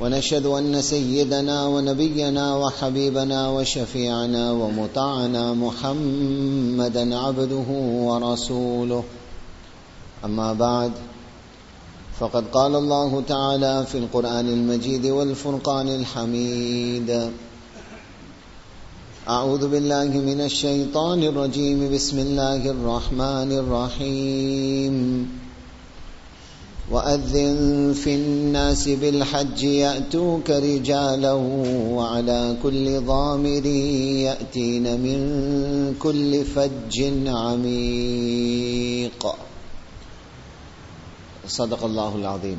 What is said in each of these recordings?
ونشهد أن سيدنا ونبينا وحبيبنا وشفيعنا ومطعنا محمدا عبده ورسوله. أما بعد، فقد قال الله تعالى في القرآن المجيد والفرقان الحميد: أعوذ بالله من الشيطان الرجيم، بسم الله الرحمن الرحيم: وأذن في الناس بالحج يأتوك رجالا وعلى كل ضامر يأتين من كل فج عميق. صدق الله العظيم.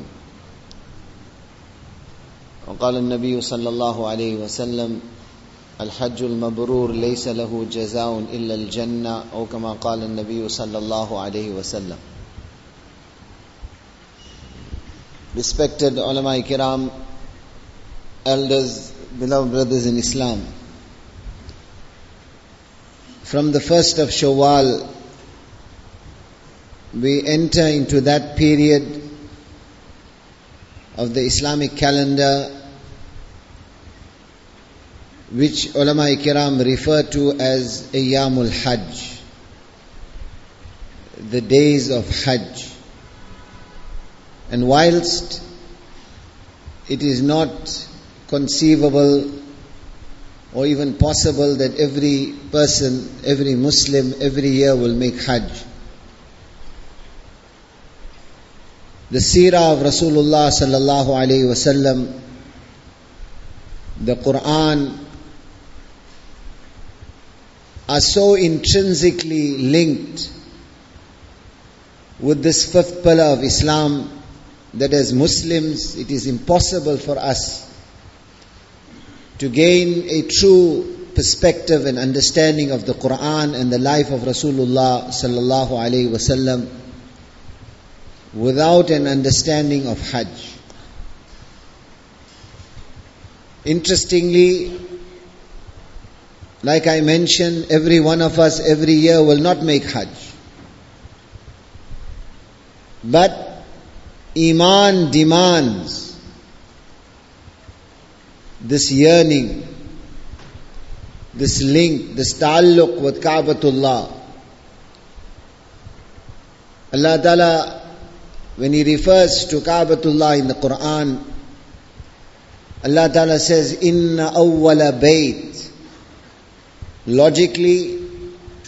وقال النبي صلى الله عليه وسلم: الحج المبرور ليس له جزاء إلا الجنة، أو كما قال النبي صلى الله عليه وسلم. Respected ulama kiram, elders, beloved brothers in Islam, from the 1st of Shawwal we enter into that period of the Islamic calendar which ulama kiram refer to as Ayyamul Hajj, the days of Hajj. And whilst it is not conceivable or even possible that every person, every Muslim, every year will make Hajj, the seerah of Rasulullah sallallahu alaihi wasallam, the Quran, are so intrinsically linked with this 5th pillar of Islam that as Muslims it is impossible for us to gain a true perspective and understanding of the Quran and the life of Rasulullah sallallahu alaihi wasallam without an understanding of Hajj. Interestingly, like I mentioned, every one of us every year will not make Hajj, but Iman demands this yearning, this link, this ta'alluq with Ka'batullah. Allah Ta'ala, when He refers to Ka'batullah in the Quran, Allah Ta'ala says, Inna awwala bayt. Logically,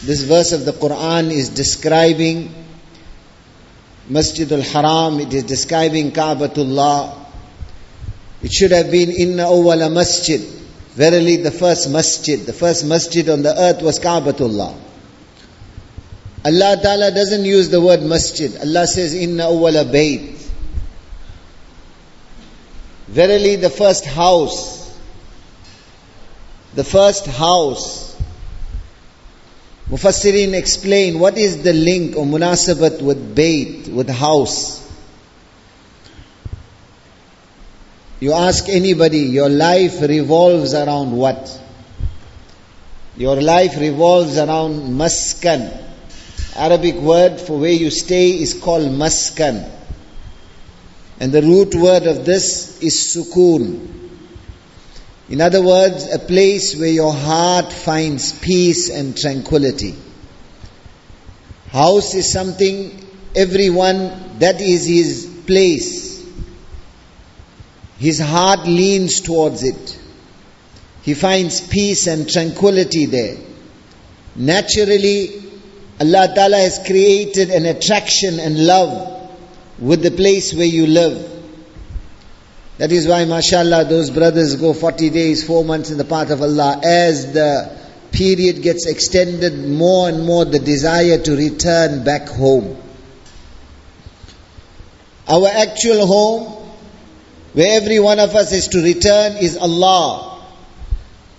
this verse of the Quran is describing Masjid al-Haram, it is describing Ka'batullah. It should have been Inna awwala masjid. Verily the first masjid on the earth was Ka'batullah. Allah Ta'ala doesn't use the word masjid. Allah says Inna awwala bayt. Verily the first house. Mufassirin explain what is the link or munasabat with bayt, with house. You ask anybody, your life revolves around what? Your life revolves around maskan. Arabic word for where you stay is called maskan. And the root word of this is sukoon. In other words, a place where your heart finds peace and tranquility. House is something, everyone, that is his place. His heart leans towards it. He finds peace and tranquility there. Naturally, Allah Ta'ala has created an attraction and love with the place where you live. That is why, mashallah, those brothers go 40 days, 4 months in the path of Allah. As the period gets extended, more and more the desire to return back home. Our actual home, where every one of us is to return, is Allah.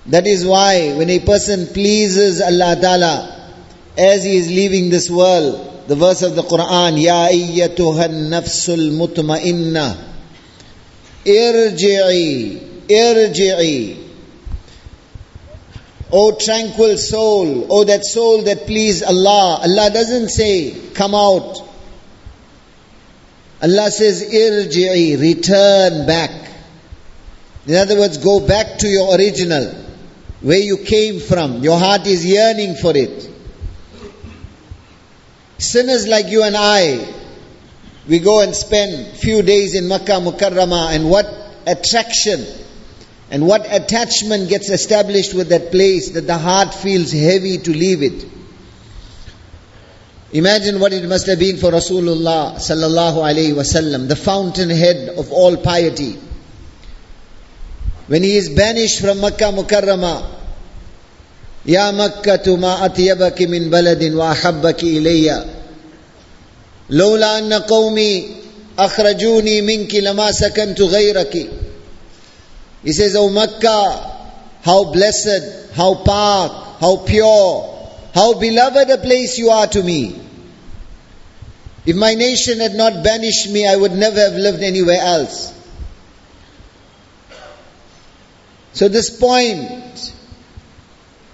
That is why when a person pleases Allah Ta'ala as he is leaving this world, the verse of the Qur'an, Ya ayyatuhan nafsul mutma'inna, irji'i, irji'i. O tranquil soul, O that soul that pleased Allah. Allah doesn't say, come out. Allah says, irji'i, return back. In other words, go back to your original, where you came from. Your heart is yearning for it. Sinners like you and I, we go and spend few days in Makkah Mukarramah, and what attraction and what attachment gets established with that place that the heart feels heavy to leave it. Imagine what it must have been for Rasulullah sallallahu alaihi wasallam, the fountainhead of all piety. When he is banished from Makkah Mukarramah, Ya Makkatu ma atyabaki min baladin wa ahabbaki ilayya. Lawla anna qawmi akhrajuni minki lama sakantu ghayraki. He says, O Makkah, how blessed, how park, how pure, how beloved a place you are to me. If my nation had not banished me, I would never have lived anywhere else. So this point,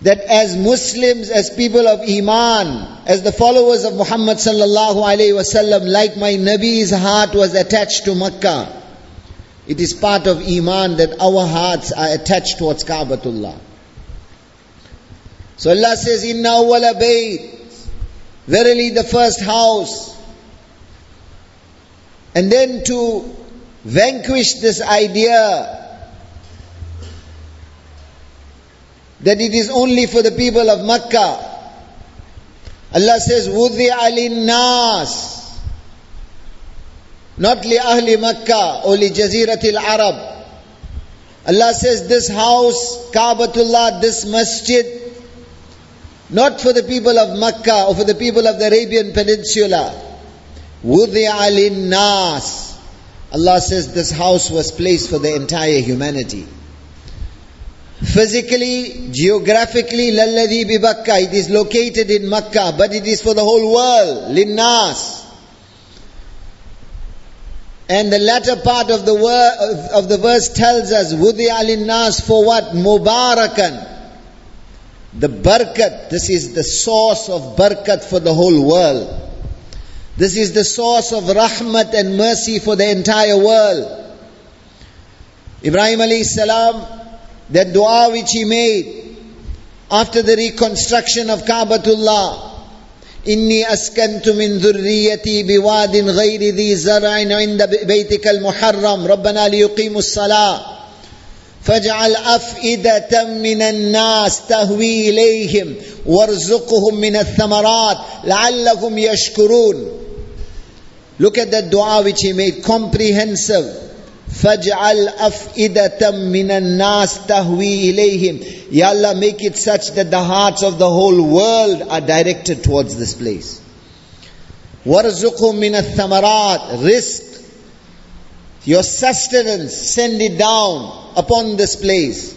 that as Muslims, as people of Iman, as the followers of Muhammad sallallahu alaihi wasallam, like my Nabi's heart was attached to Makkah, it is part of Iman that our hearts are attached towards Ka'batullah. So Allah says, Inna awwala bayt, verily the first house. And then to vanquish this idea that it is only for the people of Makkah, Allah says, Wudhi'a linnas, not li ahli Makkah or li jaziratil Arab. Allah says this house, Ka'batullah, this masjid, not for the people of Makkah or for the people of the Arabian Peninsula. Wudhi'a linnas. Allah says this house was placed for the entire humanity. Physically, geographically, lalladhi bi Makkah, it is located in Makkah, but it is for the whole world, linnas. And the latter part of the verse tells us, Wudhi'a linnas, for what? Mubarakan. The barakat, this is the source of barakat for the whole world. This is the source of rahmat and mercy for the entire world. Ibrahim alayhi salam, that dua which he made after the reconstruction of Ka'batullah, إني أسكنت من ذريتي بواد غير ذي زرع عند بيتك المحرم ربنا ليقيموا الصلاة فاجعل أفئدة من الناس تهوي إليهم وارزقهم من الثمرات لعلهم يشكرون. Look at that dua which he made, comprehensive. فَاجْعَلْ أَفْئِدَةً مِّنَ النَّاسِ تَهْوِي إِلَيْهِمْ. Ya Allah, make it such that the hearts of the whole world are directed towards this place. وَرْزُقْهُمْ مِنَ الثَّمَرَاتِ, risk, your sustenance, send it down upon this place.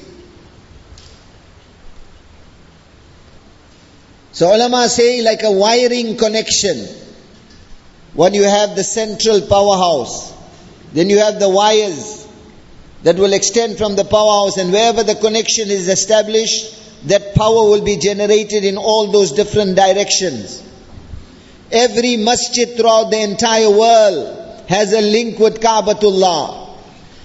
So ulama say, like a wiring connection, when you have the central powerhouse, then you have the wires that will extend from the powerhouse, and wherever the connection is established, that power will be generated in all those different directions. Every masjid throughout the entire world has a link with Ka'batullah.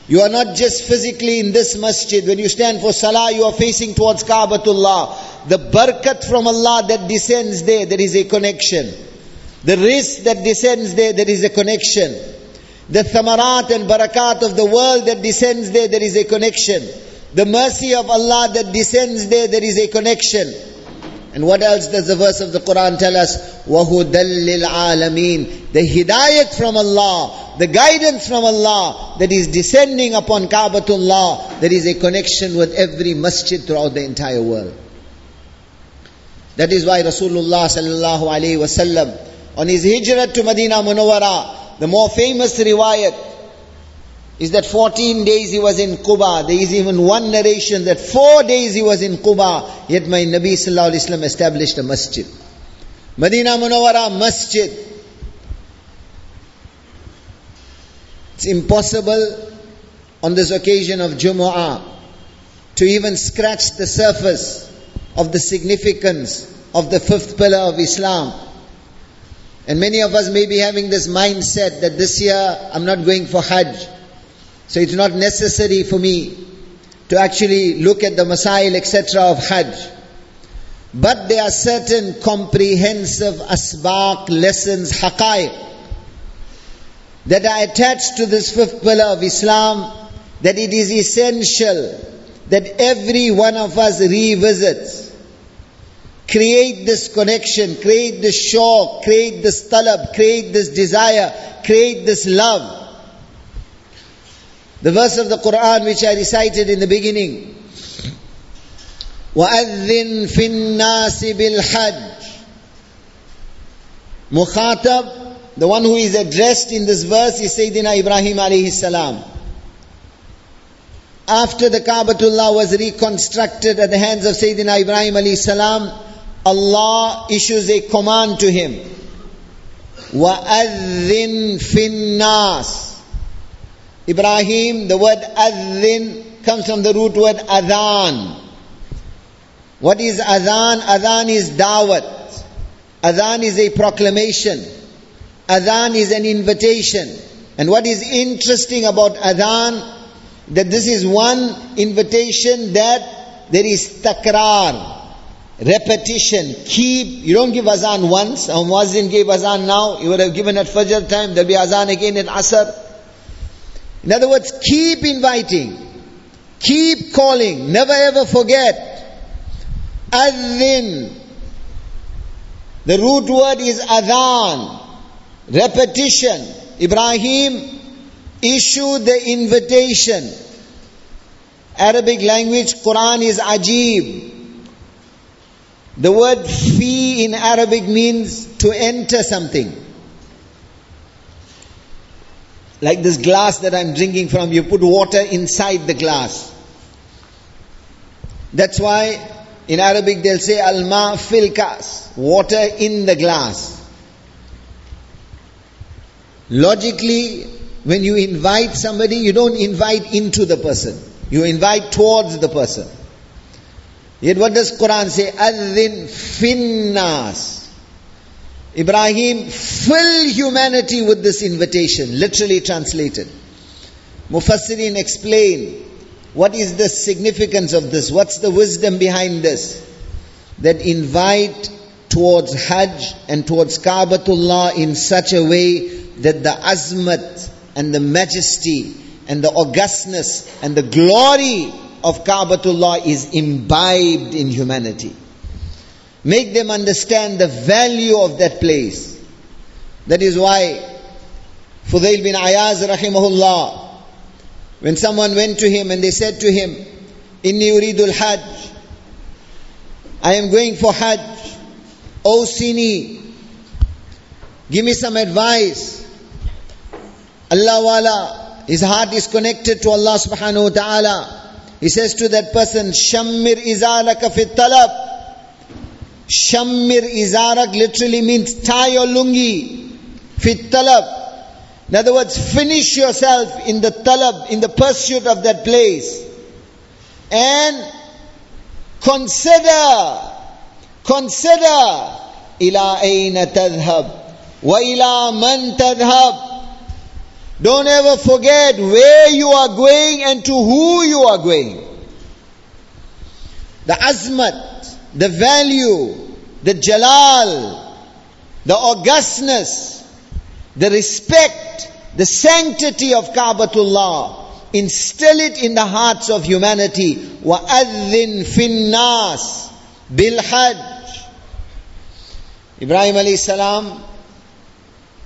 You are not just physically in this masjid. When you stand for salah, you are facing towards Ka'batullah. The barakat from Allah that descends there, there is a connection. The rizq that descends there, there is a connection. The thamarat and barakat of the world that descends there is a connection. The mercy of Allah that descends there is a connection. And what else does the verse of the Qur'an tell us? وَهُدًى لِلْعَالَمِينَ, the hidayat from Allah, the guidance from Allah that is descending upon Ka'batullah. There is a connection with every masjid throughout the entire world. That is why Rasulullah sallallahu alaihi wasallam, on his hijrah to Madinah Munawwarah, the more famous riwayat is that 14 days he was in Quba. There is even one narration that 4 days he was in Quba. Yet my Nabi Sallallahu Alaihi Wasallam established a masjid. Madinah Munawwarah masjid. It's impossible on this occasion of Jumu'ah to even scratch the surface of the significance of the fifth pillar of Islam. And many of us may be having this mindset that this year I'm not going for Hajj. So it's not necessary for me to actually look at the masail etc. of Hajj. But there are certain comprehensive asbaq lessons, haqa'iq, that are attached to this fifth pillar of Islam, that it is essential that every one of us revisits. Create this connection, create this shauq, create this talab, create this desire, create this love. The verse of the Quran which I recited in the beginning, وَأَذِّنْ فِي النَّاسِ بِالْحَجِّ. Mukhatab, the one who is addressed in this verse, is Sayyidina Ibrahim alayhi salam. After the Ka'batullah was reconstructed at the hands of Sayyidina Ibrahim alayhi salam, Allah issues a command to him. وَأَذِّنْ فِي النَّاسِ. Ibrahim, the word adhin comes from the root word adhan. What is adhan? Adhan is dawat. Adhan is a proclamation. Adhan is an invitation. And what is interesting about adhan, that this is one invitation that there is takrar. Repetition, keep. You don't give azan once. Our muazzin gave azan now. You would have given at Fajr time. There'll be azan again at Asr. In other words, keep inviting. Keep calling. Never ever forget. Adhin. The root word is adhan. Repetition. Ibrahim issued the invitation. Arabic language, Quran is ajib. The word fi in Arabic means to enter something. Like this glass that I'm drinking from, you put water inside the glass. That's why in Arabic they'll say al-ma fil kas, water in the glass. Logically, when you invite somebody, you don't invite into the person. You invite towards the person. Yet what does Quran say? Adhin finnas. Ibrahim, fill humanity with this invitation. Literally translated. Mufassirin explain, what is the significance of this? What's the wisdom behind this? That invite towards Hajj and towards Ka'batullah in such a way that the azmat and the majesty and the augustness and the glory of Ka'batullah is imbibed in humanity. Make them understand the value of that place. That is why Fudail bin Ayaz rahimahullah, when someone went to him and they said to him, Inni uridul hajj, I am going for hajj, O Sini, give me some advice. Allah wala, his heart is connected to Allah subhanahu wa ta'ala. He says to that person, Shammir izaraka fit talab. Shammir izarak literally means tie your lungi. Fit talab. In other words, finish yourself in the talab, in the pursuit of that place. And consider, ila ayna tadhhab, wa ila man tadhhab. Don't ever forget where you are going and to who you are going. The azmat, the value, the jalal, the augustness, the respect, the sanctity of Ka'batullah. Instill it in the hearts of humanity. وَأَذِّن فِي النَّاسِ بِالْحَجِّ. Ibrahim alayhi salam,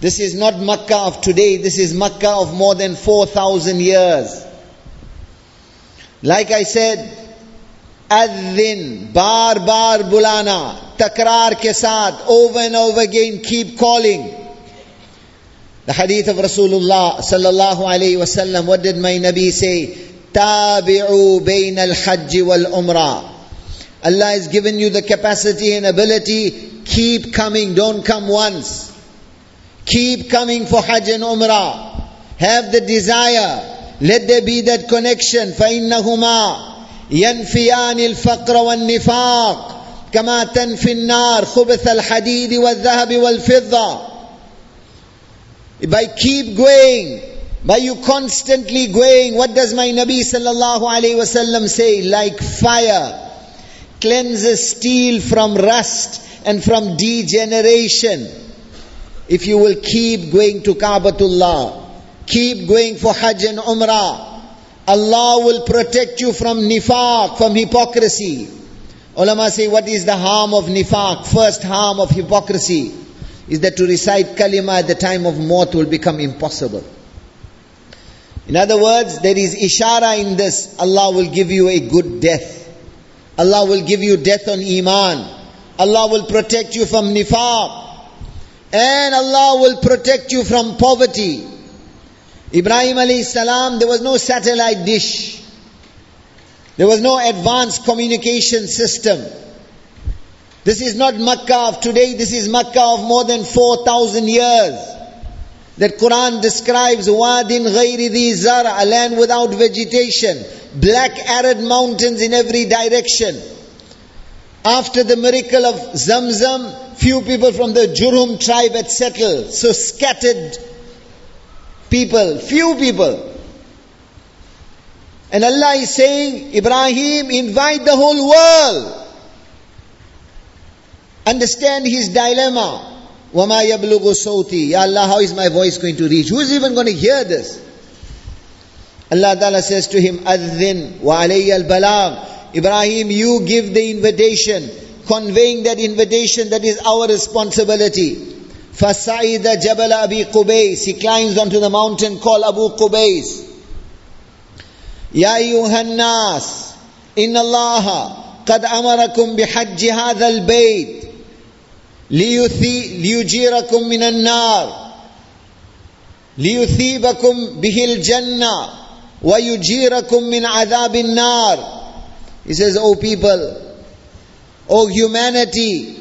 this is not Makkah of today, this is Makkah of more than 4,000 years. Like I said, adhin, bar bulana, takrar ke saath, over and over again, keep calling. The hadith of Rasulullah sallallahu alayhi wa sallam, what did my Nabi say? Tabi'u bayna al-hajj wal-umrah. Allah has given you the capacity and ability, keep coming, don't come once. Keep coming for Hajj and Umrah. Have the desire, let there be that connection. فَإِنَّهُمَا يَنْفِيَانِ الْفَقْرَ وَالنِّفَاقِ كَمَا تَنْفِي النَّارِ خُبْثَ الْحَدِيدِ وَالذَّهَبِ وَالْفِضَّةِ. By keep going, by you constantly going, what does my Nabi sallallahu alayhi wa sallam say? Like fire cleanses steel from rust and from degeneration. If you will keep going to Ka'batullah, keep going for Hajj and Umrah, Allah will protect you from nifaq, from hypocrisy. Ulama say, what is the harm of nifaq? First harm of hypocrisy is that to recite kalima at the time of maut will become impossible. In other words, there is ishara in this. Allah will give you a good death. Allah will give you death on iman. Allah will protect you from nifaq. And Allah will protect you from poverty. Ibrahim alayhi salam, there was no satellite dish. There was no advanced communication system. This is not Makkah of today, this is Makkah of more than 4,000 years. That Quran describes Wadin Ghairi Dhi Zara, a land without vegetation, black arid mountains in every direction. After the miracle of Zamzam, few people from the Jurhum tribe had settled. So scattered people, few people. And Allah is saying, Ibrahim, invite the whole world. Understand his dilemma. وَمَا يَبْلُغُ صَوْتِي. Ya Allah, how is my voice going to reach? Who is even going to hear this? Allah Ta'ala says to him, أَذِّنْ وَعَلَيَّ الْبَلَاغِ. Ibrahim, you give the invitation. Conveying that invitation, that is our responsibility. فَسَعِدَ جَبَلَ أَبِي قُبَيْسِ. He climbs onto the mountain called Abu Qubays. يَا أَيُّهَا النَّاسِ إِنَّ اللَّهَ قَدْ أَمَرَكُمْ بِحَجِّ هَذَا الْبَيْتِ لِيُجِيرَكُمْ مِنَ النَّارِ لِيُثِيبَكُمْ بِهِ الْجَنَّةِ وَيُجِيرَكُمْ مِنْ عَذَابِ النَّارِ. He says, O people, O humanity,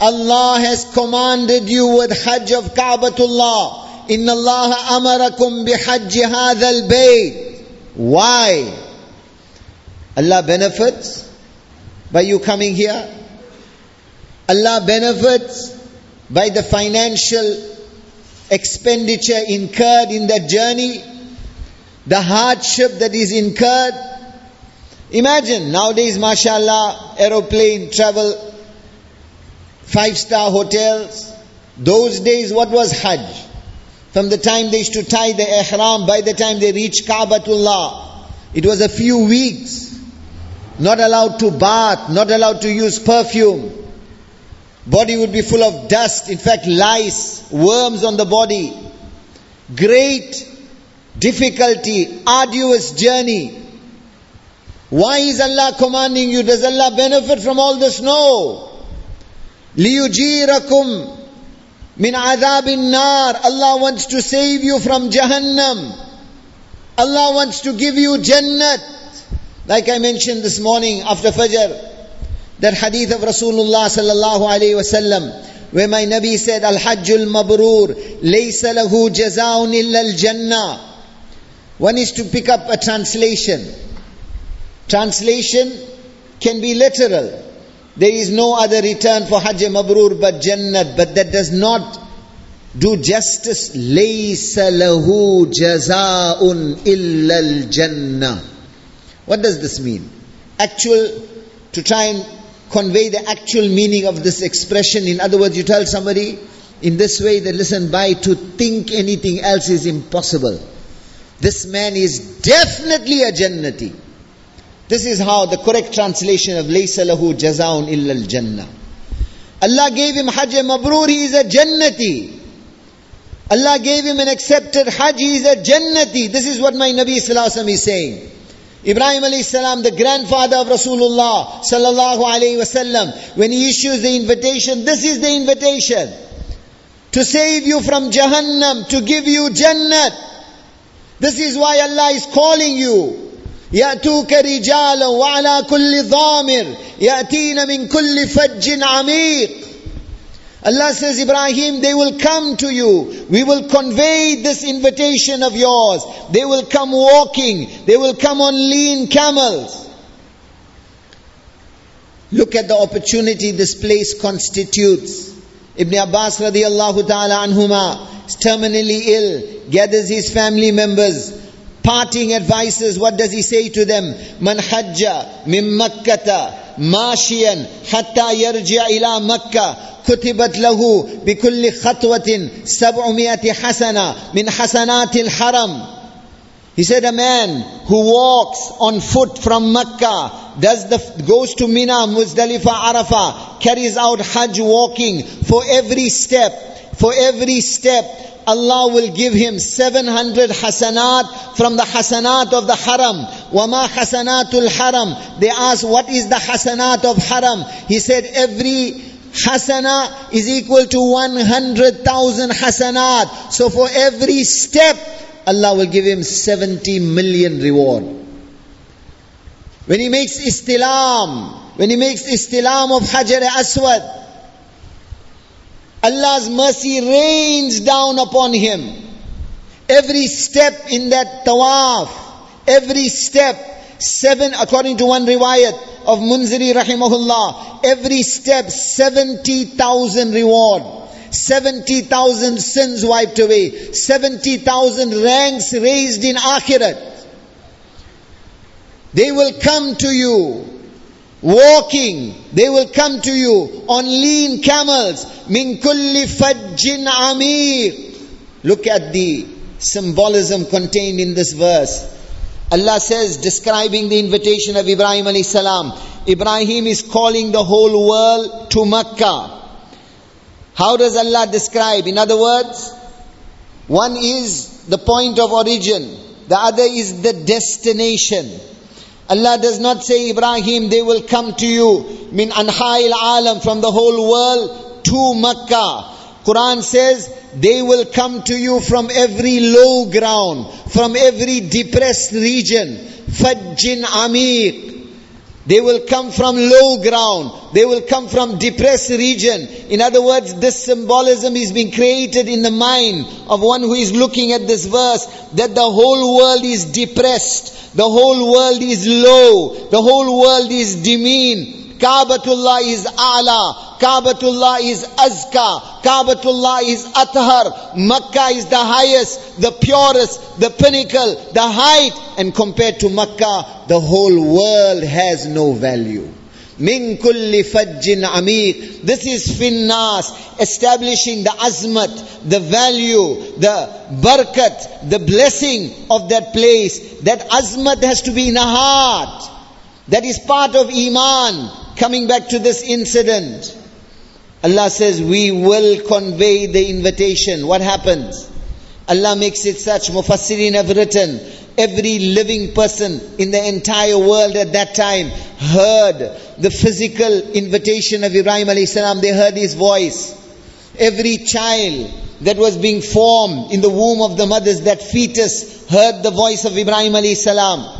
Allah has commanded you with Hajj of Ka'batullah. إِنَّ اللَّهَ أَمَرَكُمْ بِحَجِّ هَذَا الْبَيْتِ. Why? Allah benefits by you coming here. Allah benefits by the financial expenditure incurred in that journey, the hardship that is incurred. Imagine, nowadays, mashallah, aeroplane travel, 5-star hotels. Those days, what was Hajj? From the time they used to tie the ihram, by the time they reached Ka'batullah, it was a few weeks. Not allowed to bath, not allowed to use perfume. Body would be full of dust, in fact lice, worms on the body. Great difficulty, arduous journey. Why is Allah commanding you? Does Allah benefit from all this? No. لِيُجِيرَكُمْ مِنْ عَذَابِ النَّارِ. Allah wants to save you from Jahannam. Allah wants to give you Jannat. Like I mentioned this morning after Fajr, that hadith of Rasulullah sallallahu alayhi wa sallam, where my Nabi said, Al-Hajjul Mabrur, Laysa lahu jazaun illa al-Jannah. One is to pick up a translation. Translation can be literal. There is no other return for Hajj Mabrur but Jannat, but that does not do justice. Laysa lahu jazaun illa al-Jannah. What does this mean? To try and convey the actual meaning of this expression. In other words, you tell somebody in this way that, listen, by to think anything else is impossible. This man is definitely a Jannati. This is how the correct translation of Laysa lahu jazaun illa al-Jannah. Allah gave him Hajj Mabrur, he is a Jannati. Allah gave him an accepted Hajj, he is a Jannati. This is what my Nabi Sallallahu Alaihi Wasallam is saying. Ibrahim alayhi salam, the grandfather of Rasulullah sallallahu alayhi wasallam, when he issues the invitation, this is the invitation. to save you from Jahannam, to give you Jannat. This is why Allah is calling you. يَأْتُوكَ رِجَالًا وَعَلَىٰ كُلِّ ضَامِرٍ يَأْتِينَ مِنْ كُلِّ فَجٍّ عَمِيقٍ. Allah says, Ibrahim, they will come to you. We will convey this invitation of yours. They will come walking. They will come on lean camels. Look at the opportunity this place constitutes. Ibn Abbas radiallahu ta'ala anhuma is terminally ill, gathers his family members, parting advices. What does he say to them? Man hajja min makkata mashiyan hatta yarja ila makkah. كتبت له بكل خطوة 700 حسنة من حسنات الحرم. He said, a man who walks on foot from Makkah, goes to Mina, Muzdalifah, Arafah, carries out Hajj walking, for every step, Allah will give him 700 hasanat from the hasanat of the haram. وَمَا حَسَنَاتُ الْحَرَمِ. They asked, what is the hasanat of haram? He said, every hasana is equal to 100,000 hasanat. So for every step, Allah will give him 70 million reward. When he makes istilam of Hajar Aswad, Allah's mercy rains down upon him. Every step in that tawaf, every step, according to one riwayat of Munziri rahimahullah, every step 70,000 reward, 70,000 sins wiped away, 70,000 ranks raised in akhirat. They will come to you walking, they will come to you on lean camels, min kulli fajjin ameer. Look at the symbolism contained in this verse. Allah says, describing the invitation of Ibrahim alayhi salam, Ibrahim is calling the whole world to Makkah. How does Allah describe? In other words, one is the point of origin, the other is the destination. Allah does not say, Ibrahim, they will come to you, min anha'il alam, from the whole world to Makkah. Quran says, they will come to you from every low ground, from every depressed region. Fajjin Ameeq. They will come from low ground. They will come from depressed region. In other words, this symbolism is being created in the mind of one who is looking at this verse, that the whole world is depressed. The whole world is low. The whole world is demeaned. Kaabatullah is A'la, Kaabatullah is Azka, Kaabatullah is Athar, Makkah is the highest, the purest, the pinnacle, the height, and compared to Makkah, the whole world has no value. Min kulli fajjin ameeq. This is finnas, establishing the azmat, the value, the barakat, the blessing of that place. That azmat has to be in the heart. That is part of Iman. Coming back to this incident, Allah says, we will convey the invitation. What happens? Allah makes it such, Mufassirin have written, every living person in the entire world at that time heard the physical invitation of Ibrahim alayhi salam. They heard his voice. Every child that was being formed in the womb of the mothers, that fetus, heard the voice of Ibrahim alayhi salam.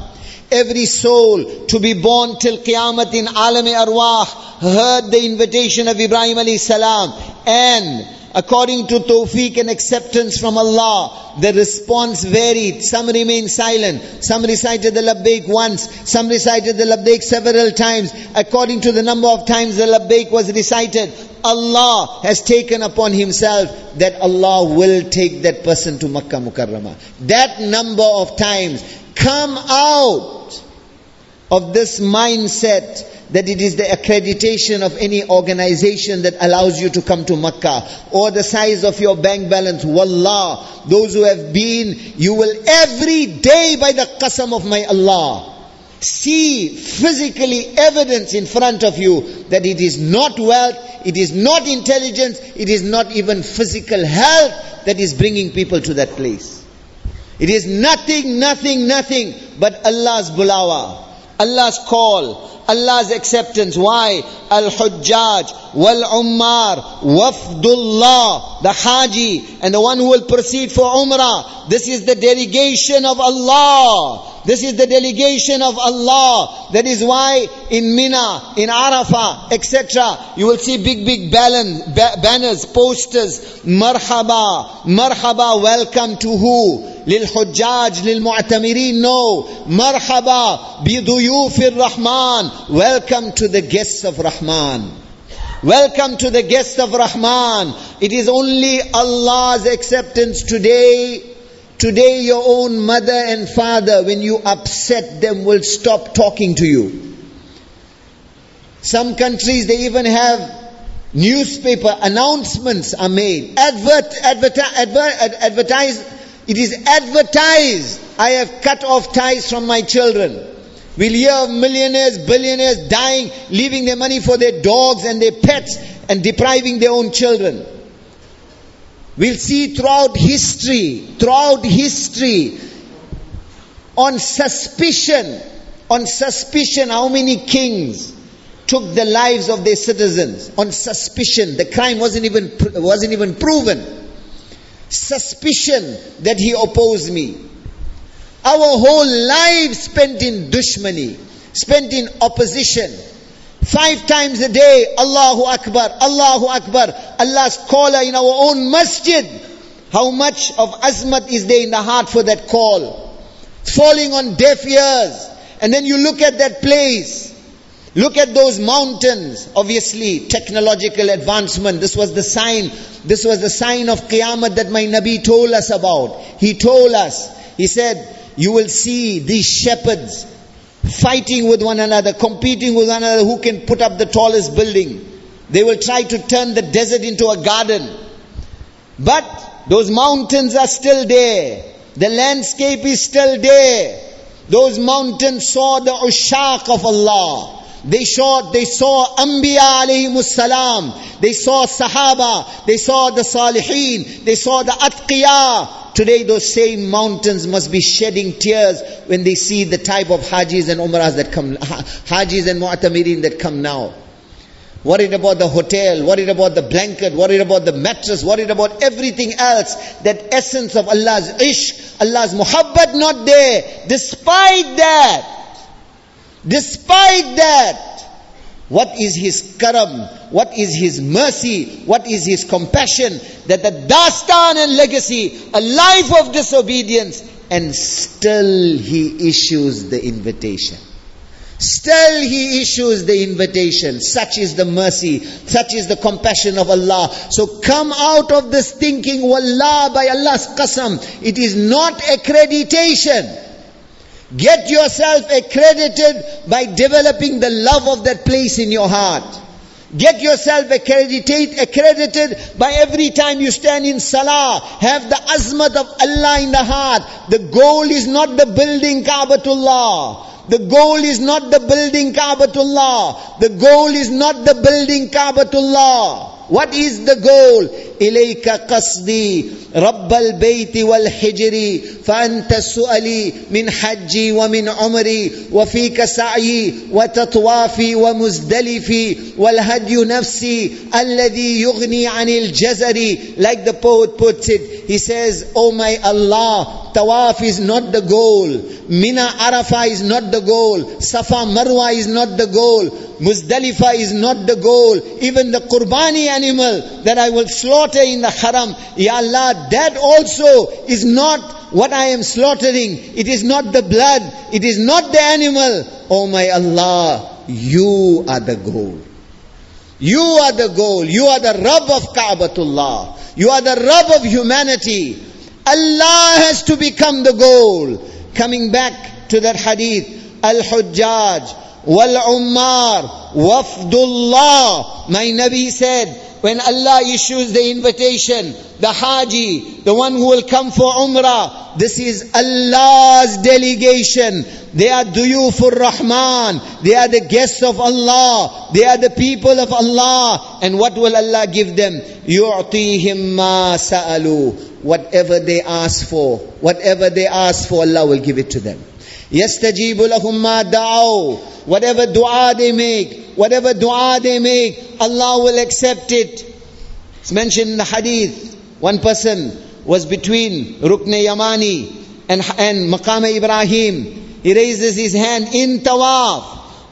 Every soul to be born till Qiyamah in Alam-e-Arwah heard the invitation of Ibrahim alayhi salam. And according to tawfiq and acceptance from Allah, the response varied. Some remained silent. Some recited the labbaik once. Some recited the labbaik several times. According to the number of times the labbaik was recited, Allah has taken upon Himself that Allah will take that person to Makkah Mukarramah. That number of times. Come out of this mindset that it is the accreditation of any organization that allows you to come to Makkah, or the size of your bank balance. Wallah, those who have been, you will every day, by the qasam of my Allah, see physically evidence in front of you that it is not wealth, it is not intelligence, it is not even physical health that is bringing people to that place. It is nothing but Allah's bulawa, Allah's call, Allah's acceptance. Why? Al-Hujjaj, Wal-Ummar, Wafdullah, the Haji, and the one who will proceed for Umrah. This is the delegation of Allah. This is the delegation of Allah. That is why in Mina, in Arafah, etc., you will see big banners, posters, Marhaba, Marhaba, welcome to who? للحجاج للمعتمرين no مرحبا بضيوف الرحمن welcome to the guests of Rahman welcome to the guests of Rahman it is only Allah's acceptance today your own mother and father when you upset them will stop talking to you some countries they even have newspaper announcements are made advertised It is advertised, I have cut off ties from my children. We'll hear of millionaires, billionaires dying, leaving their money for their dogs and their pets and depriving their own children. We'll see throughout history, on suspicion, how many kings took the lives of their citizens? On suspicion, the crime wasn't even proven. Suspicion that he opposed me. Our whole life spent in dushmani, spent in opposition. 5 times a day, Allahu Akbar, Allahu Akbar, Allah's caller in our own masjid. How much of azmat is there in the heart for that call? Falling on deaf ears. And then you look at that place. Look at those mountains. Obviously, technological advancement. This was the sign of Qiyamah that my Nabi told us about. He told us, he said, you will see these shepherds fighting with one another, competing with one another, who can put up the tallest building. They will try to turn the desert into a garden. But those mountains are still there. The landscape is still there. Those mountains saw the ushaq of Allah. They saw Anbiya alayhimus salam. They saw Sahaba. They saw the Salihin. They saw the Atqiya. Today those same mountains must be shedding tears when they see the type of Hajis and Umrahs that come, Hajis and Mu'tamirin that come now. Worried about the hotel, worried about the blanket, worried about the mattress, worried about everything else. That essence of Allah's ishq, Allah's muhabbat not there. Despite that, what is His karam? What is His mercy? What is His compassion? That the dastan and legacy, a life of disobedience, and still He issues the invitation. Still He issues the invitation. Such is the mercy, such is the compassion of Allah. So come out of this thinking, Wallah, by Allah's qasam, it is not accreditation. Get yourself accredited by developing the love of that place in your heart. Get yourself accredited by every time you stand in salah. Have the azmat of Allah in the heart. The goal is not the building Kaabatullah. The goal is not the building Kaabatullah. The goal is not the building Kaabatullah. What is the goal? إليك قصدي رب البيت والحجر فأنت السؤلي من حجي ومن عمري وفيك سعي وتطوافي ومزدلفي والهدي نفسي الذي يغني عن الجزر Like the poet puts it, he says, Oh my Allah, Tawaf is not the goal. Mina Arafah is not the goal. Safa Marwa is not the goal. Muzdalifah is not the goal. Even the Qurbani animal that I will slaughter in the haram, Ya Allah, that also is not what I am slaughtering. It is not the blood. It is not the animal. Oh my Allah, You are the goal. You are the goal. You are the Rabb of Ka'batullah. You are the Rabb of humanity. Allah has to become the goal. Coming back to that hadith, Al-Hujjaj, Wal-Ummar, Wafdullah. My Nabi said, when Allah issues the invitation, the Haji, the one who will come for Umrah, this is Allah's delegation. They are Duyufur Rahman. They are the guests of Allah. They are the people of Allah. And what will Allah give them? Yu'tihim ma sa'alu. Whatever they ask for, Allah will give it to them. يَسْتَجِيبُ لَهُمْ مَا دَعَوْا. Whatever dua they make, Allah will accept it. It's mentioned in the hadith, one person was between Rukn-e Yamani and Maqam Ibrahim. He raises his hand in tawaf.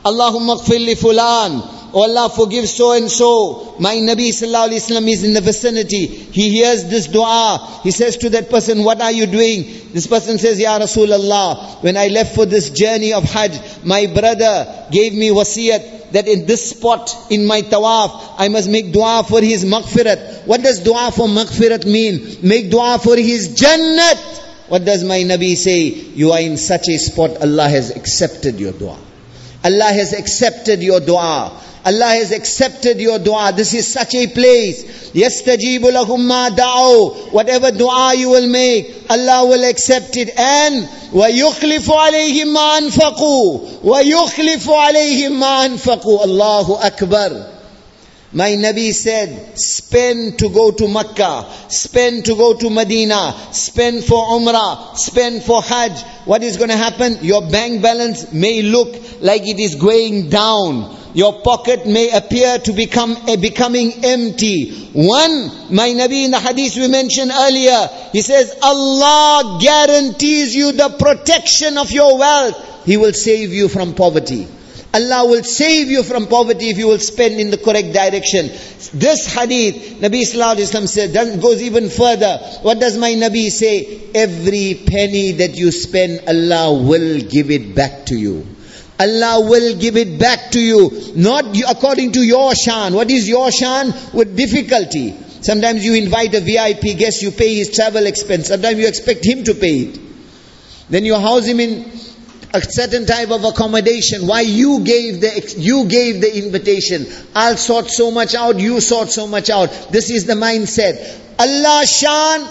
Allahumma ghfir li fulan. Oh Allah, forgive so and so. My Nabi sallallahu alaihi wasallam is in the vicinity. He hears this dua. He says to that person, what are you doing? This person says, Ya Rasulullah, when I left for this journey of Hajj, my brother gave me wasiyat that in this spot, in my tawaf, I must make dua for his maghfirat. What does dua for maghfirat mean? Make dua for his jannat. What does my Nabi say? You are in such a spot, Allah has accepted your dua. Allah has accepted your dua. This is such a place. يَسْتَجِيبُ لَهُمْ مَا دَعَوْا. Whatever dua you will make, Allah will accept it. And وَيُخْلِفُ عَلَيْهِمْ مَا أَنْفَقُوا. وَيُخْلِفُ عَلَيْهِمْ مَا أَنْفَقُوا. Allahu Akbar. My Nabi said, spend to go to Makkah, spend to go to Medina, spend for Umrah, spend for Hajj. What is going to happen? Your bank balance may look like it is going down. Your pocket may appear to becoming empty. One, my Nabi in the hadith we mentioned earlier, he says, Allah guarantees you the protection of your wealth. He will save you from poverty. Allah will save you from poverty if you will spend in the correct direction. This hadith, Nabi sallallahu alaihi wasallam said, goes even further. What does my Nabi say? Every penny that you spend, Allah will give it back to you. Allah will give it back to you. Not according to your shan. What is your shan? With difficulty. Sometimes you invite a VIP guest, you pay his travel expense. Sometimes you expect him to pay it. Then you house him in a certain type of accommodation. Why? You gave the invitation. I'll sort so much out, you sort so much out. This is the mindset. Allah shan,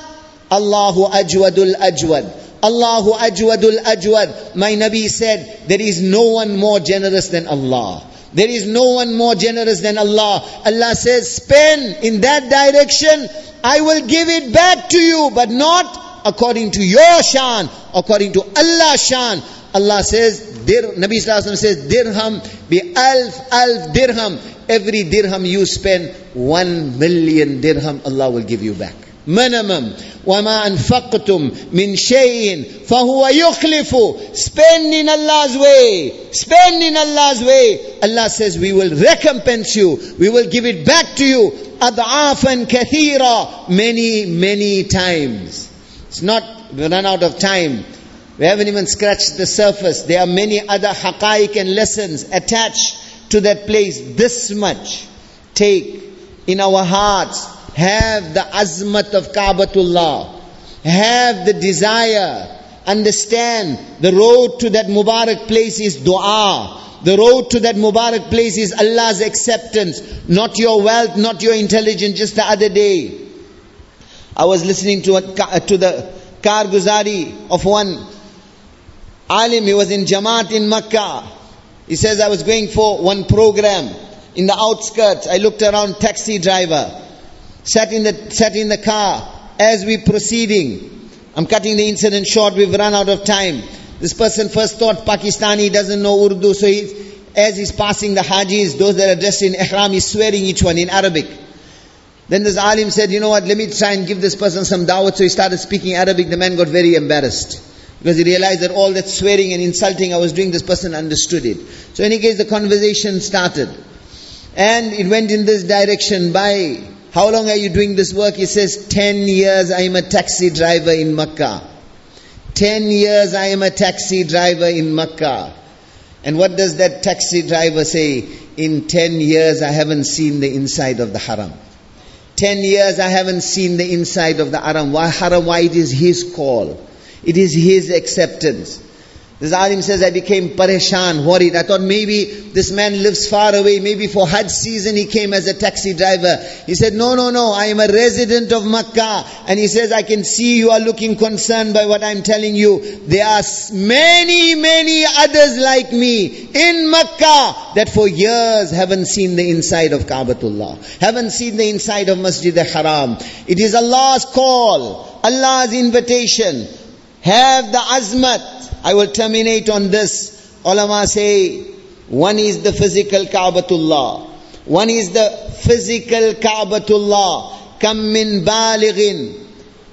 Allahu ajwadul ajwad. My Nabi said, There is no one more generous than Allah. Allah says, spend in that direction, I will give it back to you, but not according to your shan, according to Allah's shan. Allah says, Nabi sallallahu alaihi wasallam says, dirham bi alf dirham. Every dirham you spend, 1,000,000 dirham Allah will give you back. Minimum. وَمَا أَنْفَقْتُمْ مِنْ شَيْءٍ فَهُوَ يُخْلِفُ. Spend in Allah's way. Allah says, we will recompense you. We will give it back to you. أَضْعَافًا كَثِيرًا. Many, many times. It's not, we run out of time. We haven't even scratched the surface. There are many other haqaiq and lessons attached to that place. This much take in our hearts. Have the azmat of Ka'batullah. Have the desire. Understand the road to that Mubarak place is dua. The road to that Mubarak place is Allah's acceptance. Not your wealth, not your intelligence. Just the other day, I was listening to the Karguzari of one alim. He was in Jamaat in Makkah. He says, I was going for one program in the outskirts. I looked around, taxi driver. Sat in the car as we proceeding. I'm cutting the incident short, we've run out of time. This person first thought Pakistani, doesn't know Urdu, so as he's passing the Hajis, those that are dressed in ihram, he's swearing each one in Arabic. Then this alim said, you know what, let me try and give this person some dawat. So he started speaking Arabic. The man got very embarrassed, because he realized that all that swearing and insulting I was doing, this person understood it. So in any case, the conversation started. And it went in this direction. By, how long are you doing this work? He says, 10 years I am a taxi driver in Makkah. 10 years I am a taxi driver in Makkah. And what does that taxi driver say? In 10 years I haven't seen the inside of the haram. 10 years I haven't seen the inside of the haram. Why it is his call. It is his acceptance. This alim says, I became pareshan, worried. I thought maybe this man lives far away. Maybe for Hajj season he came as a taxi driver. He said, no. I am a resident of Makkah. And he says, I can see you are looking concerned by what I am telling you. There are many, many others like me in Makkah that for years haven't seen the inside of Ka'batullah. Haven't seen the inside of Masjid al-Haram. It is Allah's call, Allah's invitation. Have the azmat. I will terminate on this. Ulama say, one is the physical Ka'batullah. One is the physical Ka'batullah. Kam min balighin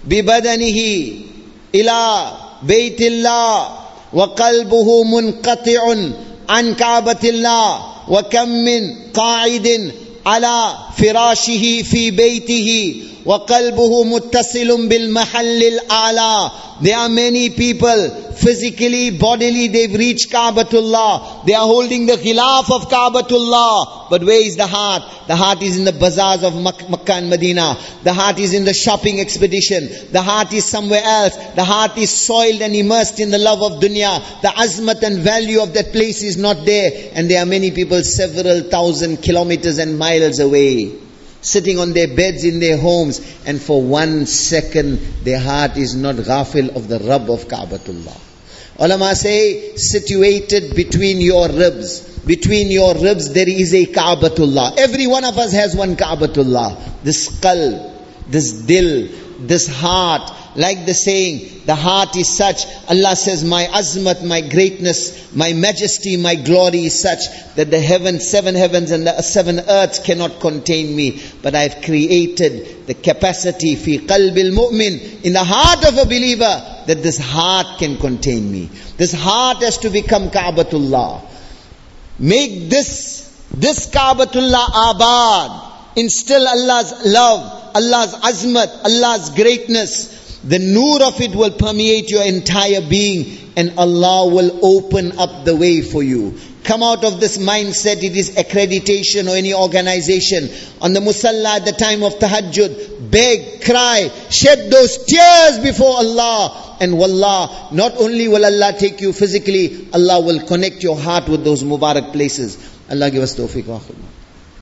bibadanihi ila baytillah wa qalbuhu munqati'un an Ka'batillah wa kam min qa'idin على فراشه في بيته وقلبه متصل بالمحل الأعلى. There are many people, physically, bodily, they've reached Ka'batullah. They are holding the khilaf of Ka'batullah. But where is the heart? The heart is in the bazaars of Makkah and Medina. The heart is in the shopping expedition. The heart is somewhere else. The heart is soiled and immersed in the love of dunya. The azmat and value of that place is not there. And there are many people several thousand kilometers and miles away, sitting on their beds in their homes, and for 1 second their heart is not ghafil of the Rabb of Ka'batullah. Ulama say, situated between your ribs. Between your ribs there is a Ka'batullah. Every one of us has one Ka'batullah. This qalb, this dil, this heart. Like the saying, the heart is such, Allah says, my azmat, my greatness, my majesty, my glory is such that the heaven, 7 heavens and the 7 earths cannot contain me. But I have created the capacity, fi qalbil mu'min, in the heart of a believer, that this heart can contain me. This heart has to become Ka'batullah. Make this Ka'batullah abad. Instill Allah's love, Allah's azmat, Allah's greatness. The nur of it will permeate your entire being, and Allah will open up the way for you. Come out of this mindset, it is accreditation or any organization. On the musalla at the time of tahajjud, beg, cry, shed those tears before Allah. And wallah, not only will Allah take you physically, Allah will connect your heart with those mubarak places. Allah give us tawfiq wa khidmah.